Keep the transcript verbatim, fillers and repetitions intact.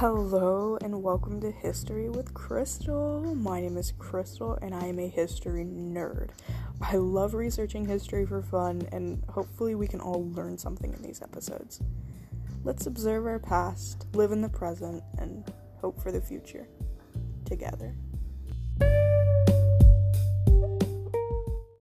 Hello and welcome to History with Crystal. My name is Crystal and I am a history nerd. I love researching history for fun, and hopefully we can all learn something in these episodes. Let's observe our past, live in the present, and hope for the future together.